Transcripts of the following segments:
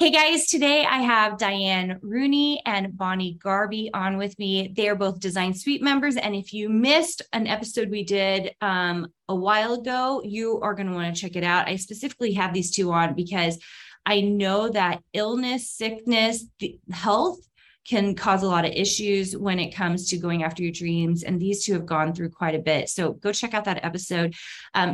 Hey guys, today I have Diane Rooney and Bonnie Garby on with me. They are both Design Suite members, and if you missed an episode we did a while ago, you are going to want to check it out. I specifically have these two on because I know that illness, sickness, health can cause a lot of issues when it comes to going after your dreams, and these two have gone through quite a bit. So go check out that episode.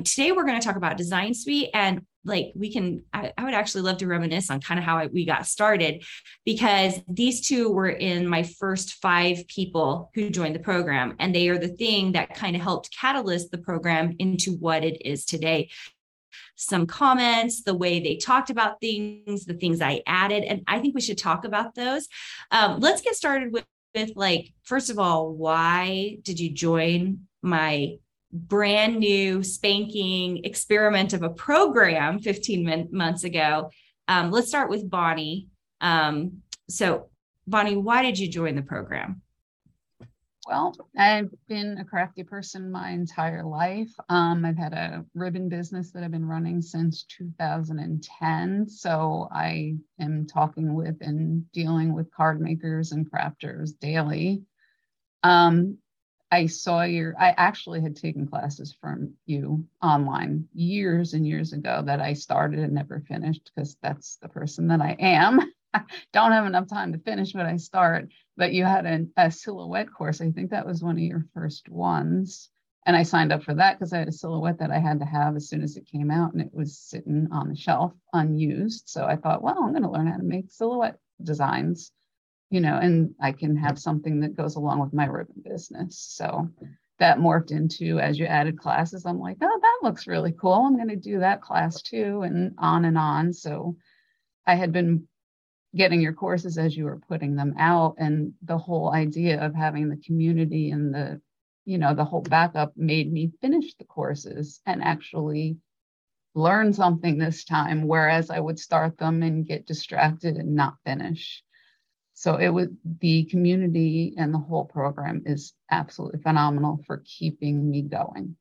Today we're going to talk about Design Suite and I would actually love to reminisce on kind of how we got started, because these two were in my first 5 people who joined the program, and they are the thing that kind of helped catalyst the program into what it is today. Some comments, the way they talked about things, the things I added, and I think we should talk about those. Let's get started with first of all, why did you join my brand new spanking experiment of a program 15 months ago? Let's start with Bonnie. So Bonnie, why did you join the program? Well, I've been a crafty person my entire life. I've had a ribbon business that I've been running since 2010. So I am talking with and dealing with card makers and crafters daily. I actually had taken classes from you online years and years ago that I started and never finished, because that's the person that I am. Don't have enough time to finish what I start. But you had a silhouette course. I think that was one of your first ones. And I signed up for that because I had a silhouette that I had to have as soon as it came out, and it was sitting on the shelf unused. So I thought, well, I'm going to learn how to make silhouette designs, and I can have something that goes along with my ribbon business. So that morphed into, as you added classes, I'm like, oh, that looks really cool. I'm going to do that class too, and on. So I had been getting your courses as you were putting them out, and the whole idea of having the community and the whole backup made me finish the courses and actually learn something this time, whereas I would start them and get distracted and not finish. So it was the community, and the whole program is absolutely phenomenal for keeping me going.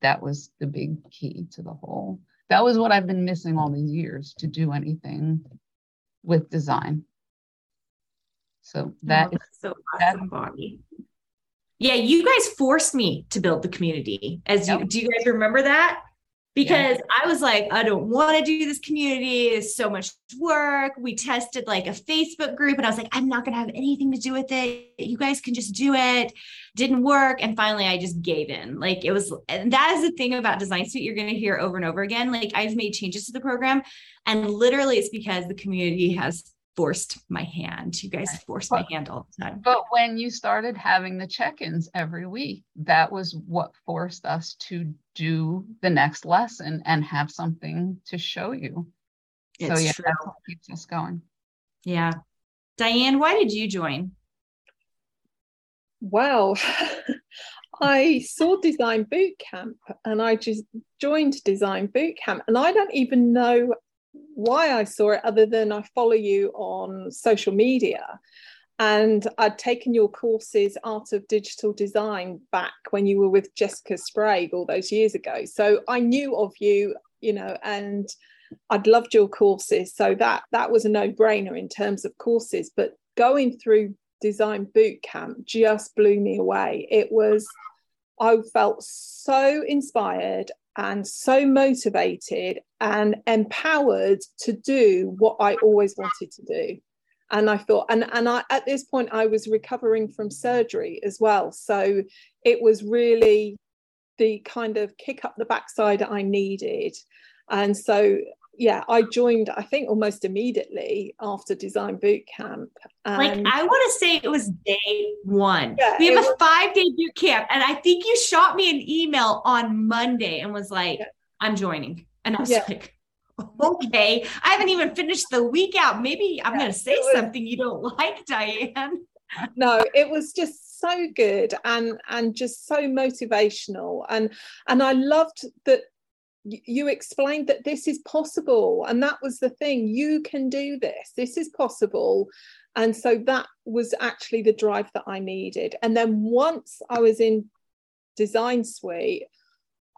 That was the big key to the whole. That was what I've been missing all these years, to do anything with design. So that's so awesome, Bonnie. Yeah, you guys forced me to build the community. Do you guys remember that? Because yeah. I was like, I don't want to do this community. It's so much work. We tested a Facebook group, and I was like, I'm not going to have anything to do with it. You guys can just do it. Didn't work. And finally, I just gave in. And that is the thing about Design Suite you're going to hear over and over again. I've made changes to the program, and literally it's because the community has forced my hand. You guys forced my hand all the time. But when you started having the check-ins every week, that was what forced us to do the next lesson and have something to show you. It's so true. That's what keeps us going. Yeah. Diane, why did you join? Well, I saw Design Bootcamp, and I just joined Design Bootcamp, and I don't even know why I saw it other than I follow you on social media, and I'd taken your courses, Art of Digital Design, back when you were with Jessica Sprague all those years ago. So I knew of you, and I'd loved your courses. So that was a no-brainer in terms of courses, but going through Design Bootcamp just blew me away. I felt so inspired and so motivated and empowered to do what I always wanted to do. And I thought, and I, at this point, I was recovering from surgery as well. So it was really the kind of kick up the backside I needed. And so yeah, I joined, I think, almost immediately after Design Bootcamp. Like, I want to say it was day one. Yeah, we have a 5-day bootcamp. And I think you shot me an email on Monday and was like, yeah, I'm joining. And I was like, okay, I haven't even finished the week out. Maybe I'm going to say something you don't like, Diane. No, it was just so good and just so motivational. And I loved that you explained that this is possible. And that was the thing. You can do this. This is possible. And so that was actually the drive that I needed. And then once I was in Design Suite,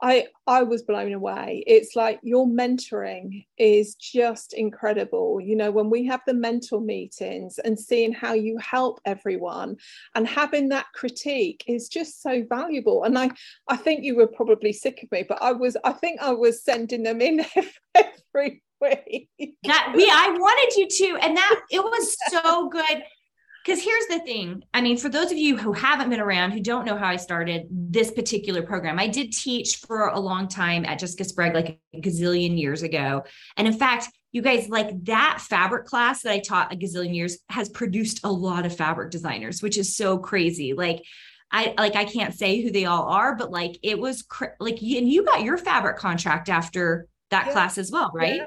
I was blown away. It's like your mentoring is just incredible. You know, when we have the mentor meetings and seeing how you help everyone and having that critique is just so valuable. And I think you were probably sick of me, but I think I was sending them in every week. I wanted you to, and that it was so good. Because here's the thing. I mean, for those of you who haven't been around, who don't know how I started this particular program, I did teach for a long time at Jessica Sprague, like a gazillion years ago. And in fact, you guys, like that fabric class that I taught a gazillion years has produced a lot of fabric designers, which is so crazy. Like, I can't say who they all are, but like, it was and you got your fabric contract after that class as well, right?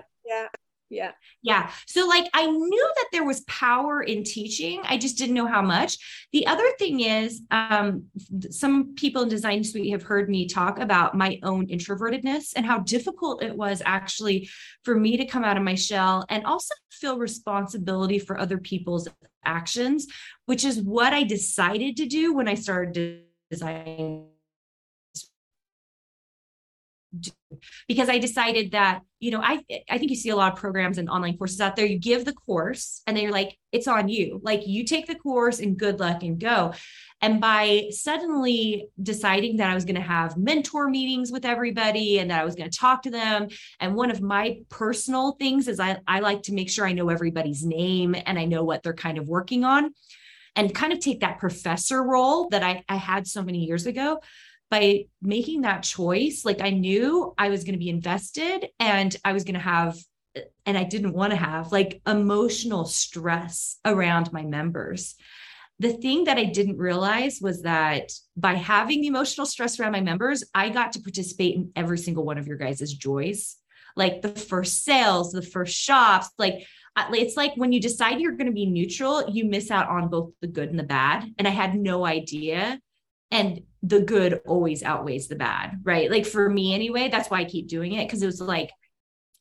Yeah. So like, I knew that there was power in teaching. I just didn't know how much. The other thing is, some people in Design Suite have heard me talk about my own introvertedness and how difficult it was actually for me to come out of my shell and also feel responsibility for other people's actions, which is what I decided to do when I started designing. Because I decided that, you know, I think you see a lot of programs and online courses out there. You give the course and then you're like, it's on you. Like, you take the course and good luck and go. And by suddenly deciding that I was going to have mentor meetings with everybody and that I was going to talk to them. And one of my personal things is I like to make sure I know everybody's name and I know what they're kind of working on, and kind of take that professor role that I had so many years ago. By making that choice, like, I knew I was going to be invested and I was going to have, and I didn't want to have, like, emotional stress around my members. The thing that I didn't realize was that by having the emotional stress around my members, I got to participate in every single one of your guys' joys. Like the first sales, the first shops, like, it's like when you decide you're going to be neutral, you miss out on both the good and the bad. And I had no idea. And the good always outweighs the bad, right? Like, for me anyway, that's why I keep doing it. Cause it was like,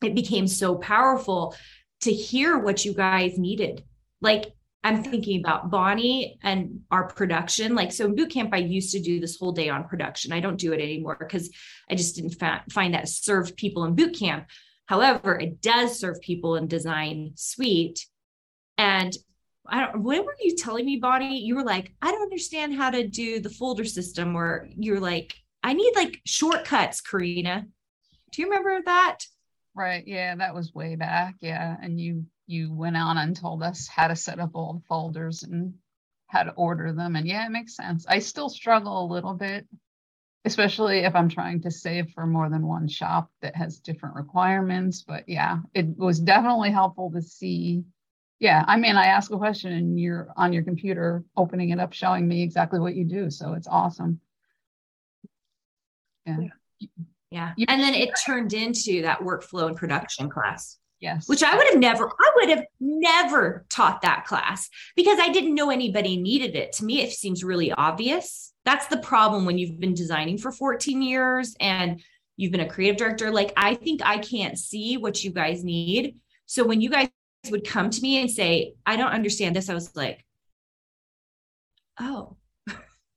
it became so powerful to hear what you guys needed. Like, I'm thinking about Bonnie and our production. Like, so in bootcamp, I used to do this whole day on production. I don't do it anymore because I just didn't find that served people in bootcamp. However, it does serve people in Design Suite. And what were you telling me, Bonnie? You were like, I don't understand how to do the folder system, or you're like, I need like shortcuts, Karina. Do you remember that? Right. Yeah. That was way back. Yeah. And you went on and told us how to set up all the folders and how to order them. And yeah, it makes sense. I still struggle a little bit, especially if I'm trying to save for more than one shop that has different requirements. But yeah, it was definitely helpful to see. Yeah, I mean, I ask a question and you're on your computer, opening it up, showing me exactly what you do. So it's awesome. Yeah. And then it turned into that workflow and production class. Yes. Which I would have never taught that class because I didn't know anybody needed it. To me, it seems really obvious. That's the problem when you've been designing for 14 years and you've been a creative director. Like, I think I can't see what you guys need. So when you guys would come to me and say, I don't understand this, I was like, oh,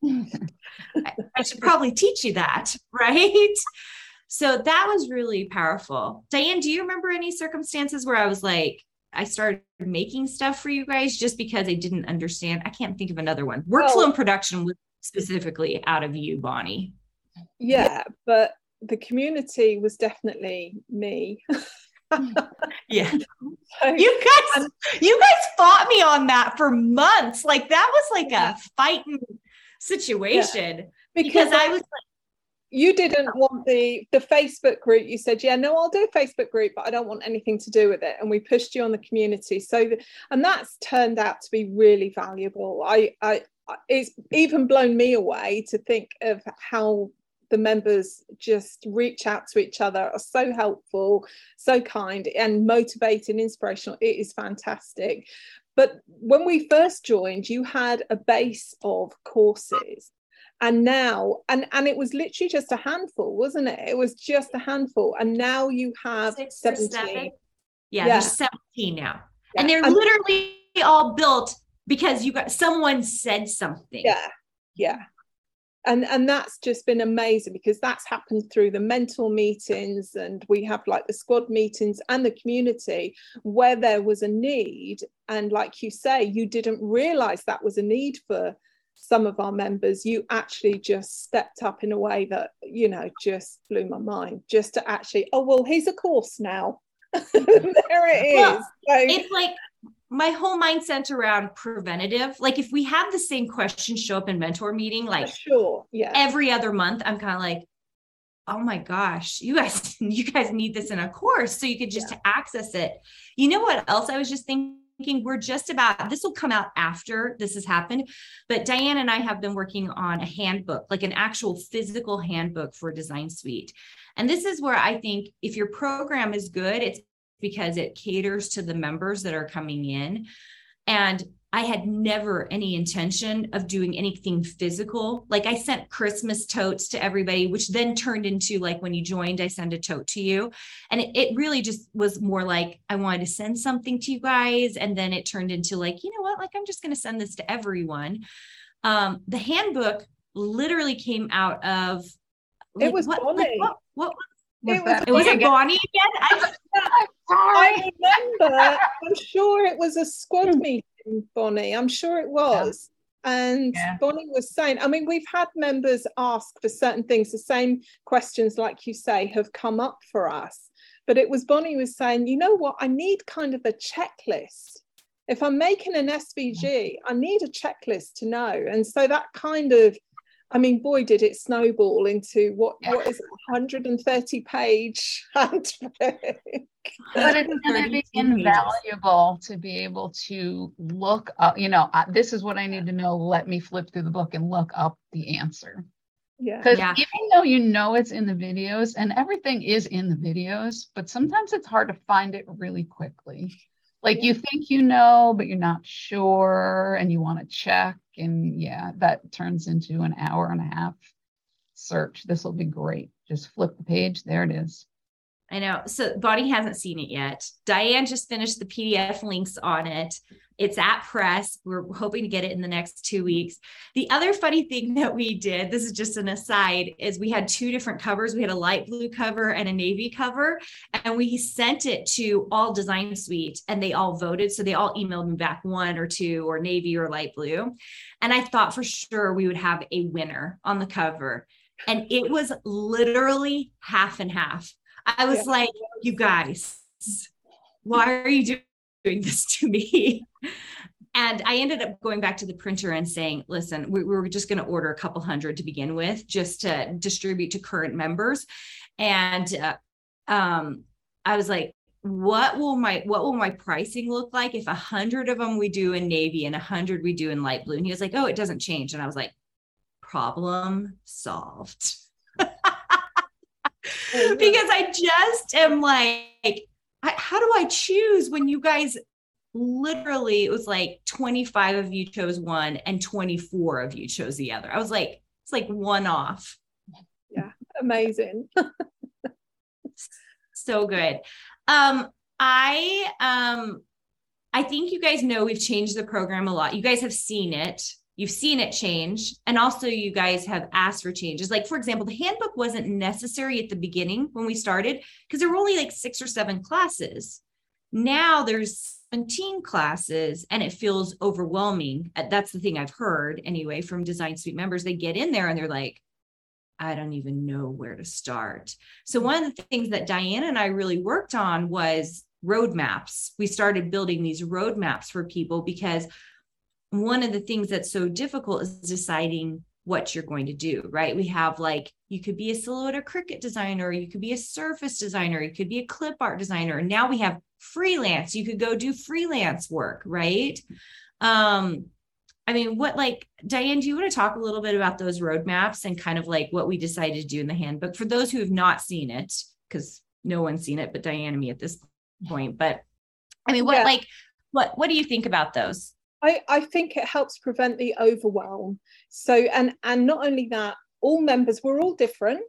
I should probably teach you that, right? So that was really powerful. Diane, do you remember any circumstances where I was like, I started making stuff for you guys just because I didn't understand? I can't think of another one. Workflow and production was specifically out of you, Bonnie. Yeah, but the community was definitely me. Yeah. You guys fought me on that for months. Like, that was like a fighting situation because I was like, you didn't want the Facebook group. You said, yeah, no, I'll do a Facebook group, but I don't want anything to do with it. And we pushed you on the community. So, and that's turned out to be really valuable. It's even blown me away to think of how the members just reach out to each other, are so helpful, so kind and motivating, inspirational. It is fantastic. But when we first joined, you had a base of courses. And now, and it was literally just a handful, wasn't it? It was just a handful. And now you have 17. Yeah, there's 17 now. Yeah. And they're literally all built because you got someone said something. Yeah, yeah. And that's just been amazing because that's happened through the mentor meetings, and we have like the squad meetings and the community where there was a need. And like you say, you didn't realize that was a need for some of our members. You actually just stepped up in a way that, you know, just blew my mind, just to actually, oh, well, here's a course now. There it is. Well, so, it's like my whole mindset around preventative. Like if we have the same questions show up in mentor meeting, like sure, yeah, every other month, I'm kind of like, oh my gosh, you guys need this in a course. So you could just access it. You know what else I was just thinking we're just about, this will come out after this has happened, but Diane and I have been working on a handbook, like an actual physical handbook for Design Suite. And this is where I think if your program is good, it's because it caters to the members that are coming in. And I had never any intention of doing anything physical. Like I sent Christmas totes to everybody, which then turned into like, when you joined, I send a tote to you. And it really just was more like, I wanted to send something to you guys. And then it turned into like, you know what, like, I'm just going to send this to everyone. The handbook literally came out of, like, it was Bonnie. Like, what it was a Bonnie again. I remember, I'm sure it was a squad meeting, Bonnie. I'm sure it was. Yeah. And Bonnie was saying, I mean, we've had members ask for certain things. The same questions, like you say, have come up for us. But it was Bonnie was saying, you know what? I need kind of a checklist. If I'm making an SVG, I need a checklist to know. And so that kind of, I mean, boy, did it snowball into what is 130-page handbook. But it's going to be invaluable to be able to look up, you know, this is what I need to know. Let me flip through the book and look up the answer. Yeah. Because even though you know it's in the videos, and everything is in the videos, but sometimes it's hard to find it really quickly. Like you think you know, but you're not sure, and you want to check. And that turns into an hour and a half search. This will be great. Just flip the page. There it is. I know. So Bonnie hasn't seen it yet. Diane just finished the PDF links on it. It's at press. We're hoping to get it in the next 2 weeks. The other funny thing that we did, this is just an aside, is we had two different covers. We had a light blue cover and a navy cover, and we sent it to all Design Suite and they all voted. So they all emailed me back one or two or navy or light blue. And I thought for sure we would have a winner on the cover. And it was literally half and half. I was like, you guys, why are you doing this to me? And I ended up going back to the printer and saying, listen, we're just going to order a couple hundred to begin with, just to distribute to current members. And I was like, what will my pricing look like if 100 of them we do in navy and 100 we do in light blue? And he was like, oh, it doesn't change. And I was like, problem solved. Because I just am like, how do I choose when you guys literally, it was like 25 of you chose one and 24 of you chose the other. I was like, it's like one off. Yeah. Amazing. So good. I think you guys know we've changed the program a lot. You guys have seen it. You've seen it change. And also you guys have asked for changes. Like, for example, the handbook wasn't necessary at the beginning when we started because there were only like 6 or 7 classes. Now there's 17 classes and it feels overwhelming. That's the thing I've heard anyway from Design Suite members. They get in there and they're like, I don't even know where to start. So one of the things that Diane and I really worked on was roadmaps. We started building these roadmaps for people because one of the things that's so difficult is deciding what you're going to do, right? We have like, you could be a silhouette or cricket designer, you could be a surface designer, you could be a clip art designer. And now we have freelance, you could go do freelance work, right? I mean, what, like, Diane, do you want to talk a little bit about those roadmaps and kind of like what we decided to do in the handbook for those who have not seen it, because no one's seen it, but Diane and me at this point. But I mean, what, like, what do you think about those? I think it helps prevent the overwhelm. So, and not only that, all members, we're all different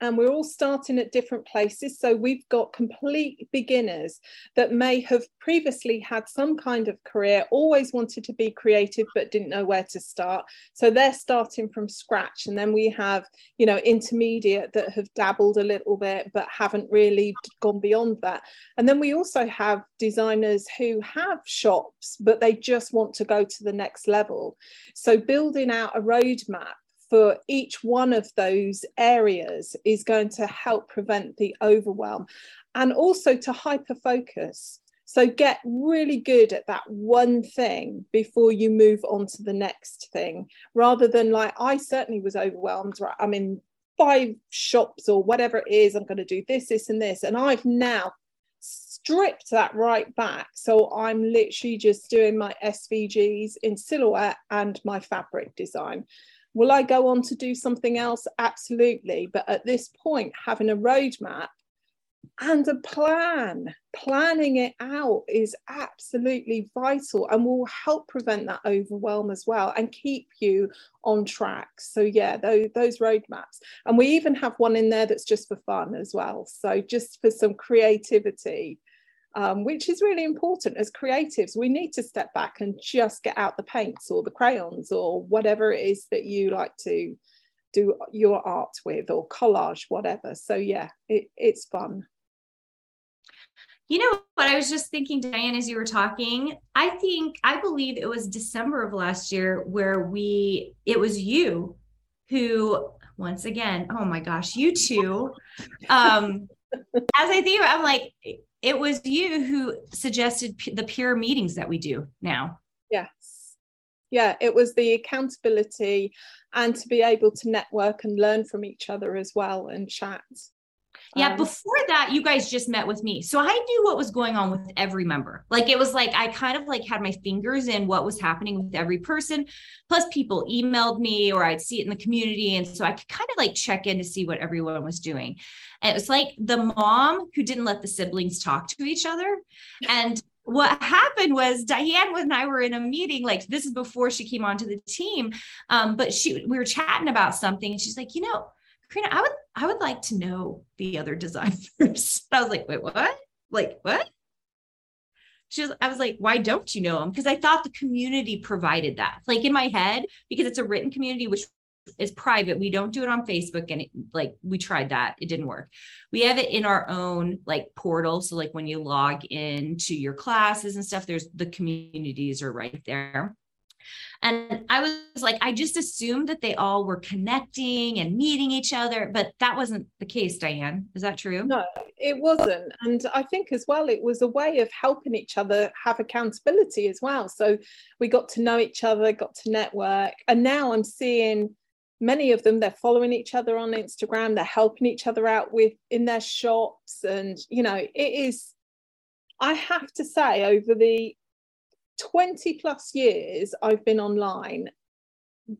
and we're all starting at different places. So we've got complete beginners that may have previously had some kind of career, always wanted to be creative, but didn't know where to start. So they're starting from scratch. And then we have, you know, intermediate that have dabbled a little bit, but haven't really gone beyond that. And then we also have designers who have shops, but they just want to go to the next level. So building out a roadmap for each one of those areas is going to help prevent the overwhelm, and also to hyper focus. So get really good at that one thing before you move on to the next thing, rather than like, I certainly was overwhelmed, right? I'm in 5 shops or whatever it is. I'm going to do this, this, and this. And I've now stripped that right back. So I'm literally just doing my SVGs in silhouette and my fabric design. Will I go on to do something else? Absolutely. But at this point, having a roadmap and a plan, planning it out is absolutely vital and will help prevent that overwhelm as well and keep you on track. So yeah, those roadmaps. And we even have one in there that's just for fun as well. So just for some creativity, which is really important as creatives. We need to step back and just get out the paints or the crayons or whatever it is that you like to do your art with, or collage, whatever. So yeah, it's fun. You know what I was just thinking, Diane, as you were talking, I believe it was December of last year where it was you who, once again, oh my gosh, you two, as I think about, I'm like, it was you who suggested the peer meetings that we do now. Yes. Yeah, it was the accountability and to be able to network and learn from each other as well and chat. Yeah, before that, you guys just met with me. So I knew what was going on with every member. Like, it was like, I kind of like had my fingers in what was happening with every person. Plus people emailed me or I'd see it in the community. And so I could kind of like check in to see what everyone was doing. And it was like the mom who didn't let the siblings talk to each other. And what happened was Diane and I were in a meeting, like this is before she came onto the team. But we were chatting about something and she's like, you know, Karina, I would like to know the other designers. I was like, wait, what? Like, what? I was like, why don't you know them? Because I thought the community provided that, like in my head, because it's a written community, which is private. We don't do it on Facebook. And we tried that. It didn't work. We have it in our own like portal. So like when you log into your classes and stuff, there's the communities are right there. And I was like, I just assumed that they all were connecting and meeting each other, but that wasn't the case, Diane. Is that true? No, it wasn't. And I think as well, it was a way of helping each other have accountability as well. So we got to know each other, got to network. And now I'm seeing many of them, they're following each other on Instagram. They're helping each other out in their shops. And, you know, it is, I have to say, over the 20 plus years I've been online,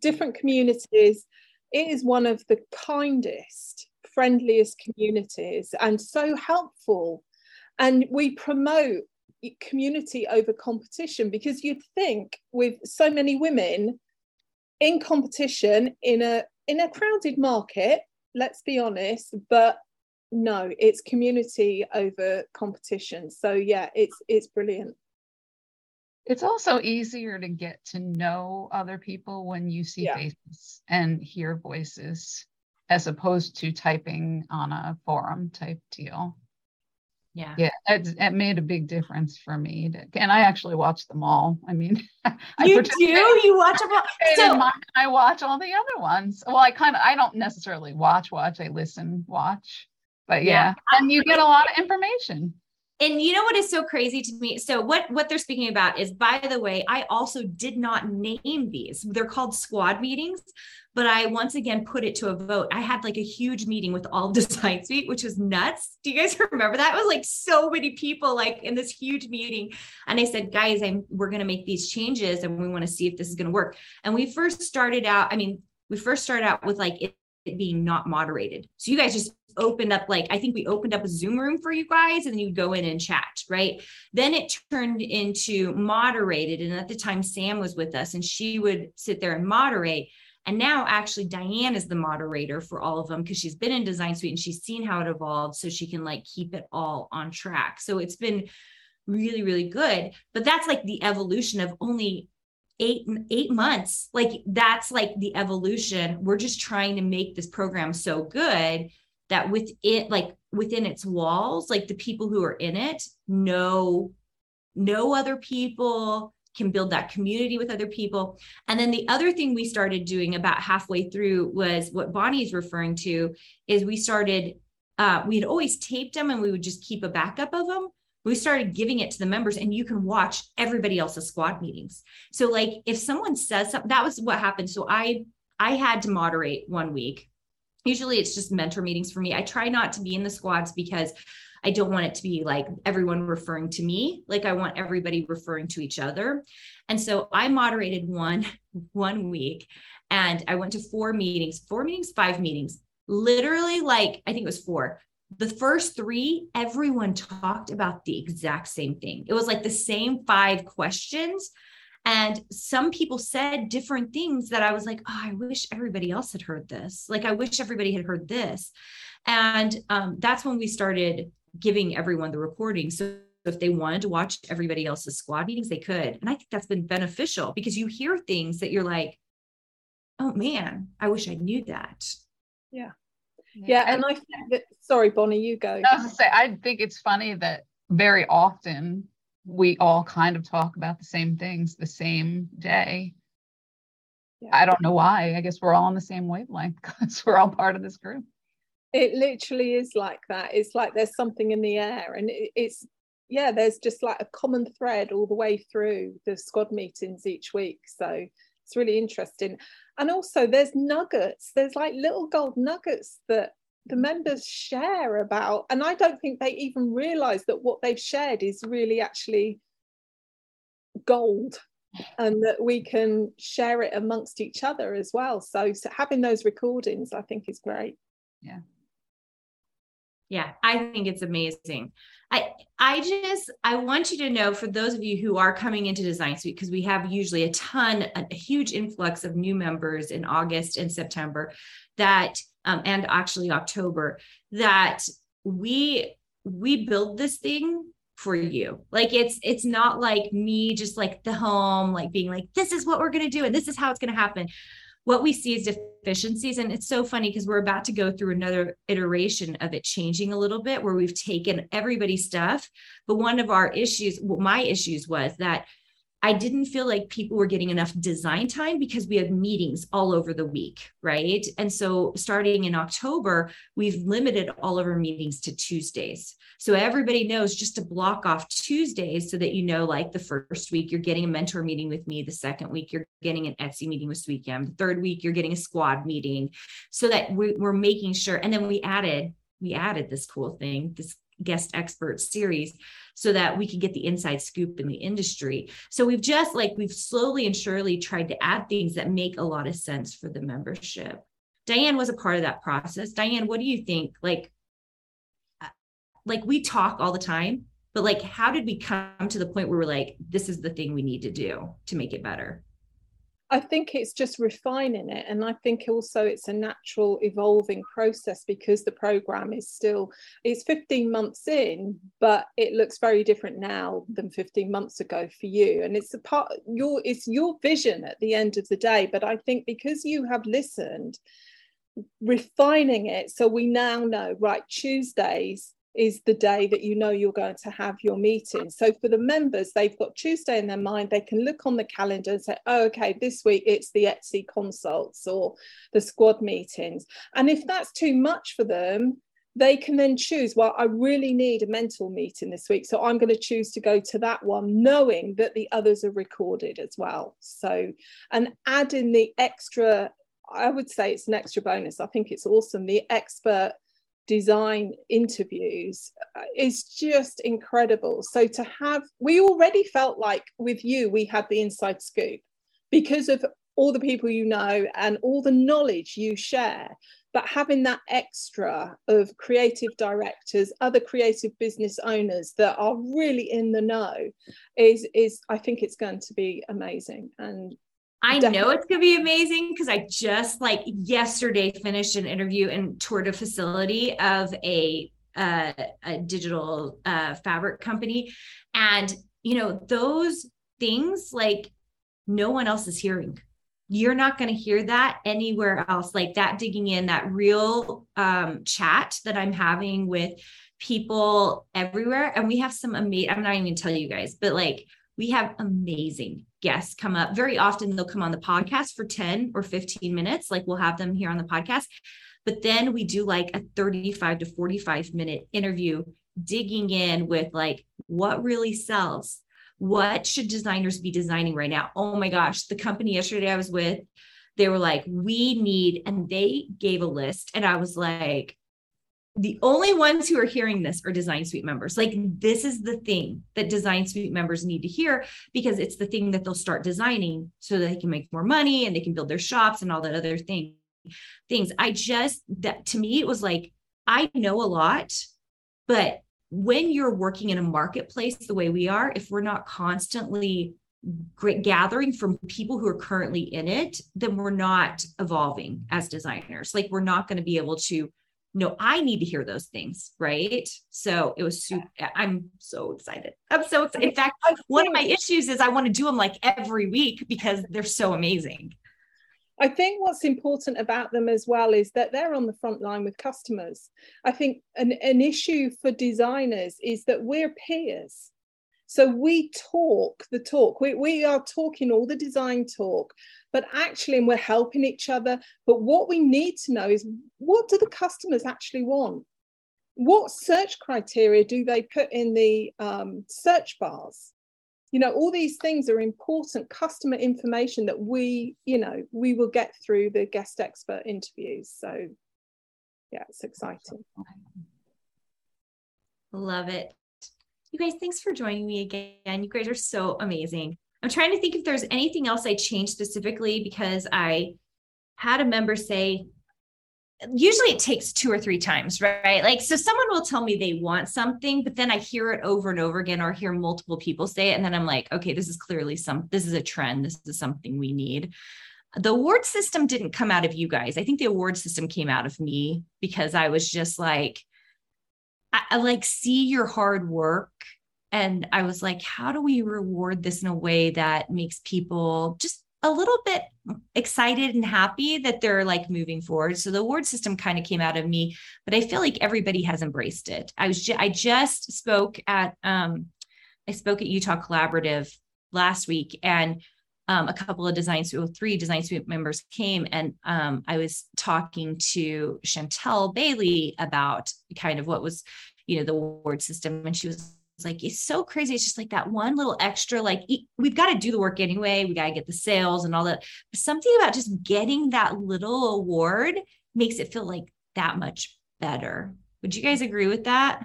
different communities, it is one of the kindest, friendliest communities and so helpful. And we promote community over competition, because you'd think with so many women in competition in a crowded market, let's be honest, but no, it's community over competition. So yeah, it's brilliant. It's also easier to get to know other people when you see faces and hear voices, as opposed to typing on a forum type deal. Yeah, it made a big difference for me. And I actually watched them all. I mean, you do? You watch them all? So I watch all the other ones. Well, I don't necessarily watch. I listen, watch. But yeah. And you get a lot of information. And you know what is so crazy to me? So what they're speaking about is, by the way, I also did not name these. They're called squad meetings. but I once again put it to a vote. I had like a huge meeting with all of Design Suite, which was nuts. Do you guys remember that? It was like so many people like in this huge meeting. And I said, guys, we're going to make these changes and we want to see if this is going to work. And we first started out with like it being not moderated. So you guys just opened up, like, I think we opened up a Zoom room for you guys and then you'd go in and chat, right? Then it turned into moderated. And at the time, Sam was with us and she would sit there and moderate. And now actually Diane is the moderator for all of them because she's been in Design Suite and she's seen how it evolved. So she can like keep it all on track. So it's been really, really good. But that's like the evolution of only eight months. Like that's like the evolution. We're just trying to make this program so good that within its walls, like the people who are in it know other people, can build that community with other people. And then the other thing we started doing about halfway through was what Bonnie's referring to is we started, we had always taped them and we would just keep a backup of them. We started giving it to the members and you can watch everybody else's squad meetings. So like if someone says something, that was what happened. So I had to moderate one week. Usually it's just mentor meetings for me. I try not to be in the squads because I don't want it to be like everyone referring to me. Like I want everybody referring to each other. And so I moderated one week and I went to five meetings, literally like, I think it was four. The first three, everyone talked about the exact same thing. It was like the same five questions. And some people said different things that I was like, oh, I wish everybody else had heard this. Like, I wish everybody had heard this. And that's when we started giving everyone the recording. So if they wanted to watch everybody else's squad meetings, they could. And I think that's been beneficial because you hear things that you're like, oh man, I wish I knew that. Yeah. Yeah. And I think that, sorry, Bonnie, you go. I was going to say, I think it's funny that very often we all kind of talk about the same things the same day. Yeah. I don't know why. I guess we're all on the same wavelength because we're all part of this group. It literally is like that. It's like there's something in the air and it's there's just like a common thread all the way through the squad meetings each week. So it's really interesting. And also there's nuggets, there's like little gold nuggets that the members share about. And I don't think they even realize that what they've shared is really actually gold and that we can share it amongst each other as well. So having those recordings, I think is great. Yeah. Yeah, I think it's amazing. I want you to know, for those of you who are coming into Design Suite, because we have usually a huge influx of new members in August and September, that, and actually October, that we build this thing for you. Like, it's not like me just like the home, like being like, this is what we're going to do and this is how it's going to happen. What we see is deficiencies. And it's so funny because we're about to go through another iteration of it changing a little bit where we've taken everybody's stuff. But one of our issues, my issues was that I didn't feel like people were getting enough design time because we have meetings all over the week, right? And so starting in October, we've limited all of our meetings to Tuesdays. So everybody knows just to block off Tuesdays so that you know, like the first week, you're getting a mentor meeting with me. The second week, you're getting an Etsy meeting with Sweet Yum. The third week, you're getting a squad meeting so that we're making sure. And then we added this cool thing, this guest expert series, so that we could get the inside scoop in the industry. So we've slowly and surely tried to add things that make a lot of sense for the membership. Diane was a part of that process. Diane, what do you think? Like we talk all the time, but like, how did we come to the point where we're like, this is the thing we need to do to make it better? I think it's just refining it. And I think also it's a natural evolving process because the program is still, it's 15 months in, but it looks very different now than 15 months ago for you. And it's it's your vision at the end of the day. But I think because you have listened, refining it. So we now know, right, Tuesdays is the day that you know you're going to have your meeting. So for the members, they've got Tuesday in their mind. They can look on the calendar and say, oh, okay, this week it's the Etsy consults or the squad meetings. And if that's too much for them, they can then choose, well, I really need a mentor meeting this week, so I'm going to choose to go to that one, knowing that the others are recorded as well. So, and adding the extra I would say it's an extra bonus. I think it's awesome. The expert design interviews is just incredible. So to have, we already felt like with you, we had the inside scoop because of all the people you know and all the knowledge you share. But having that extra of creative directors, other creative business owners that are really in the know is I think it's going to be amazing. And I know it's going to be amazing because I just like yesterday finished an interview and toured a facility of a digital fabric company. And, you know, those things like no one else is hearing. You're not going to hear that anywhere else. Like that digging in, that real chat that I'm having with people everywhere. And we have some amazing, I'm not even going to tell you guys, but like we have amazing guests come up. Very often they'll come on the podcast for 10 or 15 minutes. Like we'll have them here on the podcast, but then we do like a 35 to 45 minute interview digging in with like what really sells. What should designers be designing right now? Oh my gosh, the company yesterday I was with, they were like, we need, and they gave a list. And I was like, the only ones who are hearing this are Design Suite members. Like this is the thing that Design Suite members need to hear because it's the thing that they'll start designing so that they can make more money and they can build their shops and all that other things. That to me, it was like, I know a lot, but when you're working in a marketplace the way we are, if we're not constantly gathering from people who are currently in it, then we're not evolving as designers. Like we're not going to be able to, no, I need to hear those things. Right. So it was super, I'm so excited. I'm so excited. In fact, one of my issues is I want to do them like every week because they're so amazing. I think what's important about them as well is that they're on the front line with customers. I think an issue for designers is that we're peers. So we talk the talk. We are talking all the design talk, but actually, and we're helping each other. But what we need to know is what do the customers actually want? What search criteria do they put in the search bars? You know, all these things are important customer information that we will get through the guest expert interviews. So yeah, it's exciting. Love it. You guys, thanks for joining me again. You guys are so amazing. I'm trying to think if there's anything else I changed specifically because I had a member say, usually it takes 2 or 3 times, right? Like, so someone will tell me they want something, but then I hear it over and over again, or hear multiple people say it. And then I'm like, okay, this is clearly this is a trend. This is something we need. The award system didn't come out of you guys. I think the award system came out of me because I was just like, I like see your hard work. And I was like, how do we reward this in a way that makes people just a little bit excited and happy that they're like moving forward. So the award system kind of came out of me, but I feel like everybody has embraced it. I spoke at Utah Collaborative last week, and a couple of three Design Suite members came, and I was talking to Chantelle Bailey about kind of what was, you know, the award system, and she was like, it's so crazy. It's just like that one little extra, like we've got to do the work anyway. We got to get the sales and all that. But something about just getting that little award makes it feel like that much better. Would you guys agree with that?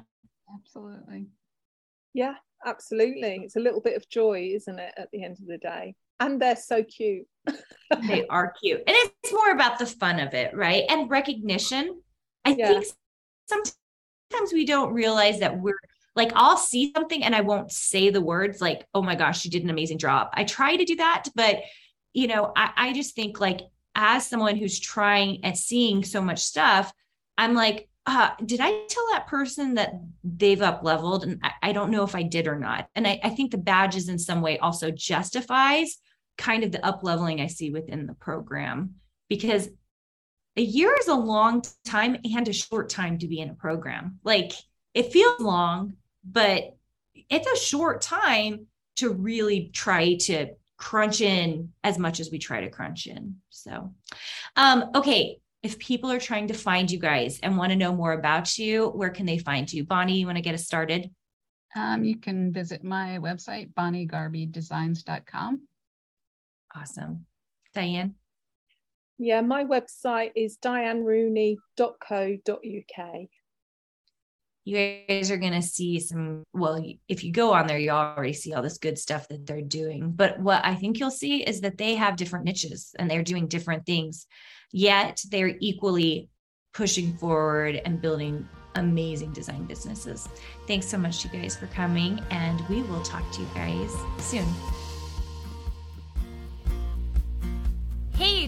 Absolutely. Yeah, absolutely. It's a little bit of joy, isn't it, at the end of the day? And they're so cute. They are cute. And it's more about the fun of it, right? And recognition. I think sometimes we don't realize that we're, like I'll see something and I won't say the words like, oh my gosh, you did an amazing job. I try to do that, but you know, I just think like as someone who's trying and seeing so much stuff, I'm like, did I tell that person that they've up leveled? And I don't know if I did or not. And I think the badges in some way also justifies kind of the up leveling I see within the program, because a year is a long time and a short time to be in a program. Like it feels long, but it's a short time to really try to crunch in as much as we try to crunch in. So, okay. If people are trying to find you guys and want to know more about you, where can they find you? Bonnie, you want to get us started? You can visit my website, bonniegarbydesigns.com. Awesome. Diane? Yeah, my website is dianerooney.co.uk. You guys are going to see some, well, if you go on there, you already see all this good stuff that they're doing. But what I think you'll see is that they have different niches and they're doing different things, yet they're equally pushing forward and building amazing design businesses. Thanks so much, you guys, for coming, and we will talk to you guys soon. Hey,